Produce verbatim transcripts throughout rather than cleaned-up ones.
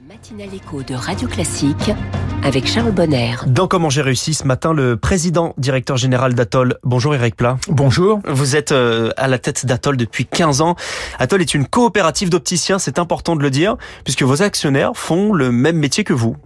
La matinale écho de Radio Classique avec Charles Bonner. Dans Comment j'ai réussi ce matin, le président directeur général d'Atol. Bonjour Eric Plat. Bonjour. Vous êtes à la tête d'Atol depuis quinze ans. Atol est une coopérative d'opticiens, c'est important de le dire, puisque vos actionnaires font le même métier que vous.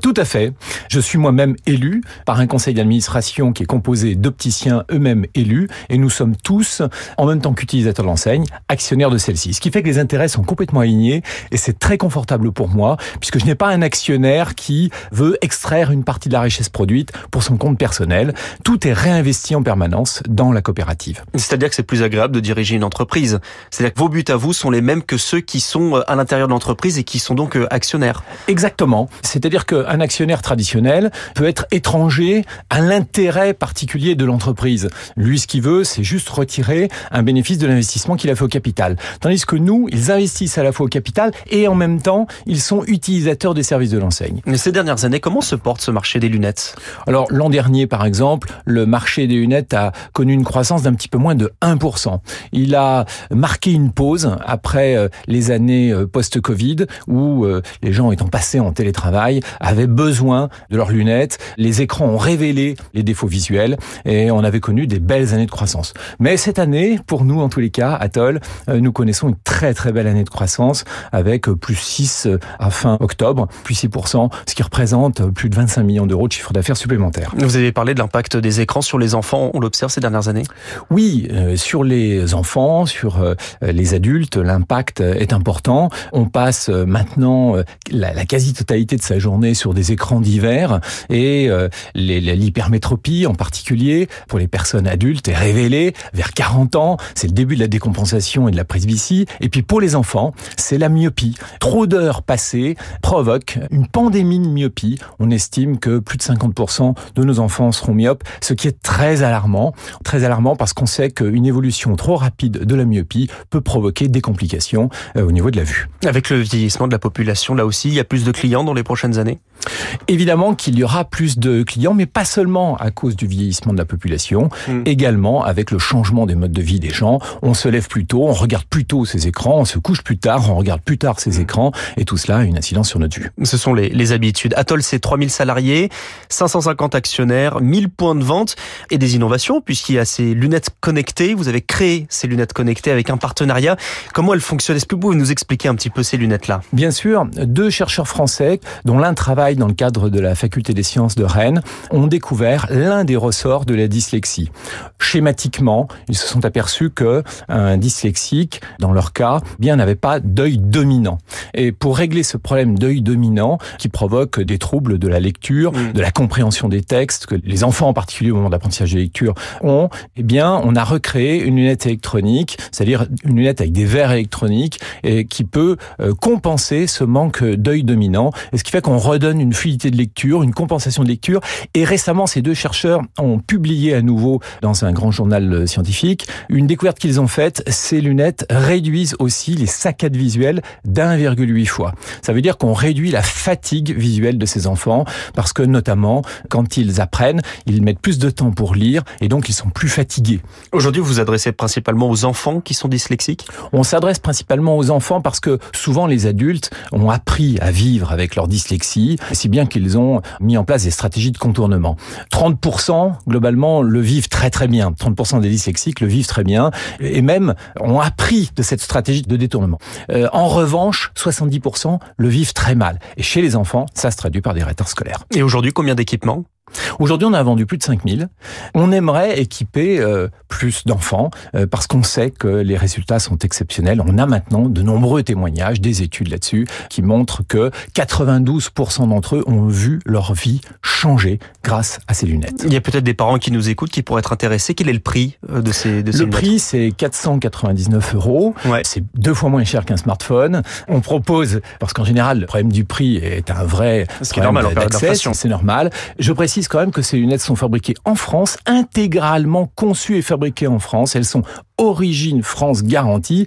Tout à fait. Je suis moi-même élu par un conseil d'administration qui est composé d'opticiens eux-mêmes élus et nous sommes tous, en même temps qu'utilisateurs de l'enseigne, actionnaires de celle-ci. Ce qui fait que les intérêts sont complètement alignés et c'est très confortable pour moi puisque je n'ai pas un actionnaire qui veut extraire une partie de la richesse produite pour son compte personnel. Tout est réinvesti en permanence dans la coopérative. C'est-à-dire que c'est plus agréable de diriger une entreprise. C'est-à-dire que vos buts à vous sont les mêmes que ceux qui sont à l'intérieur de l'entreprise et qui sont donc actionnaires. Exactement. C'est-à-dire que un actionnaire traditionnel peut être étranger à l'intérêt particulier de l'entreprise. Lui, ce qu'il veut, c'est juste retirer un bénéfice de l'investissement qu'il a fait au capital. Tandis que nous, ils investissent à la fois au capital et en même temps, ils sont utilisateurs des services de l'enseigne. Mais ces dernières années, comment se porte ce marché des lunettes ? Alors, l'an dernier, par exemple, le marché des lunettes a connu une croissance d'un petit peu moins de un pour cent. Il a marqué une pause après les années post-Covid où les gens étant passés en télétravail avaient besoin de leurs lunettes. Les écrans ont révélé les défauts visuels et on avait connu des belles années de croissance. Mais cette année, pour nous en tous les cas, Atol, nous connaissons une très très belle année de croissance avec plus six à fin octobre, plus six pour cent, ce qui représente plus de vingt-cinq millions d'euros de chiffre d'affaires supplémentaire. Vous avez parlé de l'impact des écrans sur les enfants, on l'observe ces dernières années ? Oui, euh, sur les enfants, sur euh, les adultes, l'impact est important. On passe euh, maintenant euh, la, la quasi-totalité de sa journée sur sur des écrans divers et euh, les, l'hypermétropie en particulier pour les personnes adultes est révélée vers quarante ans, c'est le début de la décompensation et de la presbytie, et puis pour les enfants c'est la myopie. Trop d'heures passées provoque une pandémie de myopie, on estime que plus de cinquante pour cent de nos enfants seront myopes, ce qui est très alarmant, très alarmant parce qu'on sait qu'une évolution trop rapide de la myopie peut provoquer des complications euh, au niveau de la vue. Avec le vieillissement de la population, là aussi, il y a plus de clients dans les prochaines années ? Évidemment qu'il y aura plus de clients, mais pas seulement à cause du vieillissement de la population, mmh. également avec le changement des modes de vie des gens. On se lève plus tôt, on regarde plus tôt ces écrans, on se couche plus tard, on regarde plus tard ces écrans, et tout cela a une incidence sur notre vue. Ce sont les, les habitudes. Atol, c'est trois mille salariés, cinq cent cinquante actionnaires, mille points de vente et des innovations, puisqu'il y a ces lunettes connectées. Vous avez créé ces lunettes connectées avec un partenariat. Comment elles fonctionnent ? Est-ce que vous pouvez nous expliquer un petit peu ces lunettes-là ? Bien sûr, deux chercheurs français, dont l'un travaille dans le cadre de la faculté des sciences de Rennes, ont découvert l'un des ressorts de la dyslexie. Schématiquement, ils se sont aperçus que un dyslexique, dans leur cas, bien n'avait pas d'œil dominant. Et pour régler ce problème d'œil dominant qui provoque des troubles de la lecture, mmh. de la compréhension des textes que les enfants en particulier au moment de l'apprentissage des lectures ont, eh bien, on a recréé une lunette électronique, c'est-à-dire une lunette avec des verres électroniques et qui peut compenser ce manque d'œil dominant, et ce qui fait qu'on redonne une fluidité de lecture, une compensation de lecture. Et récemment, ces deux chercheurs ont publié à nouveau dans un grand journal scientifique une découverte qu'ils ont faite. Ces lunettes réduisent aussi les saccades visuelles d'un virgule huit fois. Ça veut dire qu'on réduit la fatigue visuelle de ces enfants parce que notamment, quand ils apprennent, ils mettent plus de temps pour lire et donc ils sont plus fatigués. Aujourd'hui, vous vous adressez principalement aux enfants qui sont dyslexiques ? On s'adresse principalement aux enfants parce que souvent les adultes ont appris à vivre avec leur dyslexie, si bien qu'ils ont mis en place des stratégies de contournement. trente pour cent, globalement, le vivent très très bien. trente pour cent des dyslexiques le vivent très bien et même ont appris de cette stratégie de détournement. Euh, en revanche, soixante-dix pour cent le vivent très mal. Et chez les enfants, ça se traduit par des retards scolaires. Et aujourd'hui, combien d'équipements ? Aujourd'hui, on a vendu plus de cinq mille. On aimerait équiper euh, plus d'enfants euh, parce qu'on sait que les résultats sont exceptionnels. On a maintenant de nombreux témoignages, des études là-dessus qui montrent que quatre-vingt-douze pour cent d'entre eux ont vu leur vie changer grâce à ces lunettes. Il y a peut-être des parents qui nous écoutent qui pourraient être intéressés. Quel est le prix de ces, de ces le lunettes ? Le prix, c'est quatre cent quatre-vingt-dix-neuf euros. Ouais. C'est deux fois moins cher qu'un smartphone. On propose, parce qu'en général, le problème du prix est un vrai Ce problème normal, d'accès. C'est normal. Je précise quand même que ces lunettes sont fabriquées en France, intégralement conçues et fabriquées en France. Elles sont origine France garantie.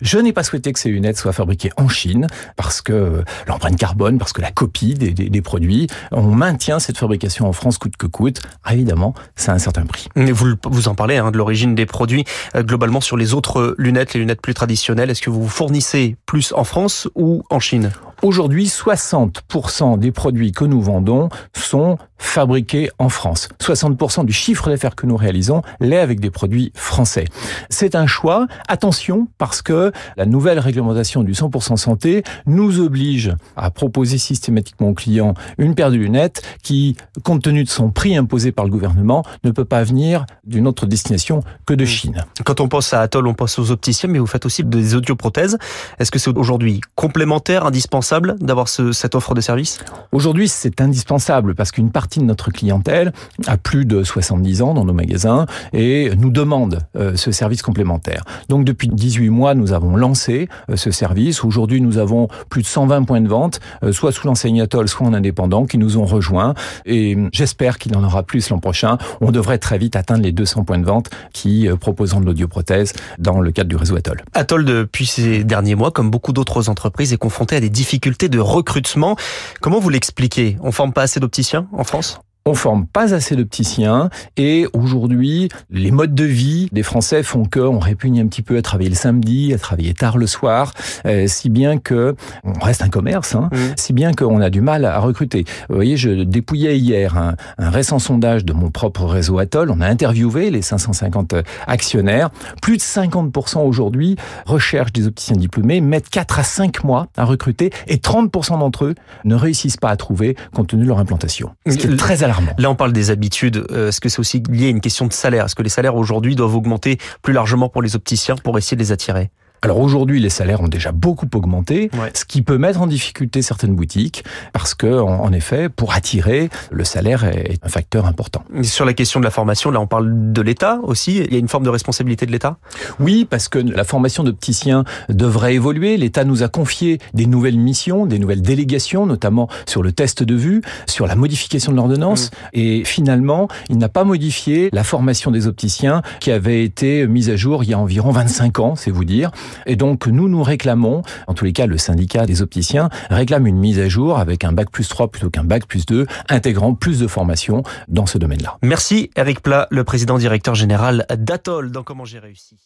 Je n'ai pas souhaité que ces lunettes soient fabriquées en Chine parce que l'empreinte carbone, parce que la copie des, des, des produits, on maintient cette fabrication en France coûte que coûte. Évidemment, ça a un certain prix. Mais vous, vous en parlez hein, de l'origine des produits. Euh, globalement, sur les autres lunettes, les lunettes plus traditionnelles, est-ce que vous fournissez plus en France ou en Chine ? Aujourd'hui, soixante pour cent des produits que nous vendons sont fabriqués en France. soixante pour cent du chiffre d'affaires que nous réalisons l'est avec des produits français. C'est un choix. Attention, parce que la nouvelle réglementation du cent pour cent santé nous oblige à proposer systématiquement aux clients une paire de lunettes qui, compte tenu de son prix imposé par le gouvernement, ne peut pas venir d'une autre destination que de Chine. Quand on pense à Atol, on pense aux opticiens, mais vous faites aussi des audioprothèses. Est-ce que c'est aujourd'hui complémentaire, indispensable d'avoir ce, cette offre de service ? Aujourd'hui, c'est indispensable parce qu'une partie de notre clientèle a plus de soixante-dix ans dans nos magasins et nous demande euh, ce service complémentaire. Donc depuis dix-huit mois, nous avons lancé euh, ce service. Aujourd'hui, nous avons plus de cent vingt points de vente, euh, soit sous l'enseigne Atol, soit en indépendant, qui nous ont rejoints. Et j'espère qu'il en aura plus l'an prochain. On devrait très vite atteindre les deux cents points de vente qui euh, proposeront de l'audioprothèse dans le cadre du réseau Atol. Atol, depuis ces derniers mois, comme beaucoup d'autres entreprises, est confronté à des difficultés Difficulté de recrutement. Comment vous l'expliquez ? On ne forme pas assez d'opticiens en France ? On ne forme pas assez d'opticiens et aujourd'hui, les modes de vie des Français font qu'on répugne un petit peu à travailler le samedi, à travailler tard le soir, euh, si bien que on reste un commerce, hein, mmh. si bien qu'on a du mal à recruter. Vous voyez, je dépouillais hier un, un récent sondage de mon propre réseau Atol. On a interviewé les cinq cent cinquante actionnaires. Plus de cinquante pour cent aujourd'hui recherchent des opticiens diplômés, mettent quatre à cinq mois à recruter et trente pour cent d'entre eux ne réussissent pas à trouver compte tenu de leur implantation. Ce qui est très alarmant. Là, on parle des habitudes. Est-ce que c'est aussi lié à une question de salaire ? Est-ce que les salaires aujourd'hui doivent augmenter plus largement pour les opticiens pour essayer de les attirer ? Alors aujourd'hui, les salaires ont déjà beaucoup augmenté, ouais. ce qui peut mettre en difficulté certaines boutiques, parce que, en effet, pour attirer, le salaire est un facteur important. Et sur la question de la formation, là, on parle de l'État aussi. Il y a une forme de responsabilité de l'État ? Oui, parce que la formation d'opticiens devrait évoluer. L'État nous a confié des nouvelles missions, des nouvelles délégations, notamment sur le test de vue, sur la modification de l'ordonnance. Mmh. Et finalement, il n'a pas modifié la formation des opticiens qui avait été mise à jour il y a environ vingt-cinq ans, c'est vous dire. Et donc, nous nous réclamons, en tous les cas, le syndicat des opticiens réclame une mise à jour avec un bac plus trois plutôt qu'un bac plus deux, intégrant plus de formation dans ce domaine-là. Merci Eric Plat, le président directeur général d'Atol, dans Comment j'ai réussi.